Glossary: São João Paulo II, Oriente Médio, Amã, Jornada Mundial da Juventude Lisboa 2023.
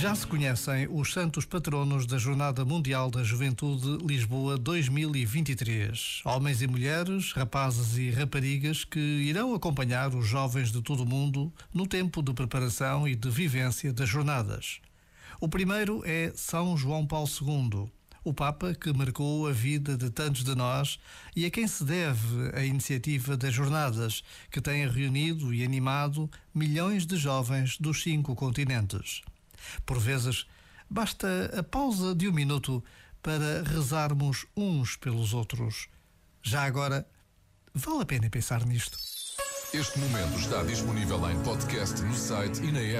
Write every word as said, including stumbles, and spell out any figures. Já se conhecem os santos patronos da Jornada Mundial da Juventude Lisboa dois mil e vinte e três. Homens e mulheres, rapazes e raparigas que irão acompanhar os jovens de todo o mundo no tempo de preparação e de vivência das jornadas. O primeiro é São João Paulo segundo, o Papa que marcou a vida de tantos de nós e a quem se deve a iniciativa das jornadas, que tem reunido e animado milhões de jovens dos cinco continentes. Por vezes, basta a pausa de um minuto para rezarmos uns pelos outros. Já agora, vale a pena pensar nisto. Este momento está disponível em podcast no site e na app.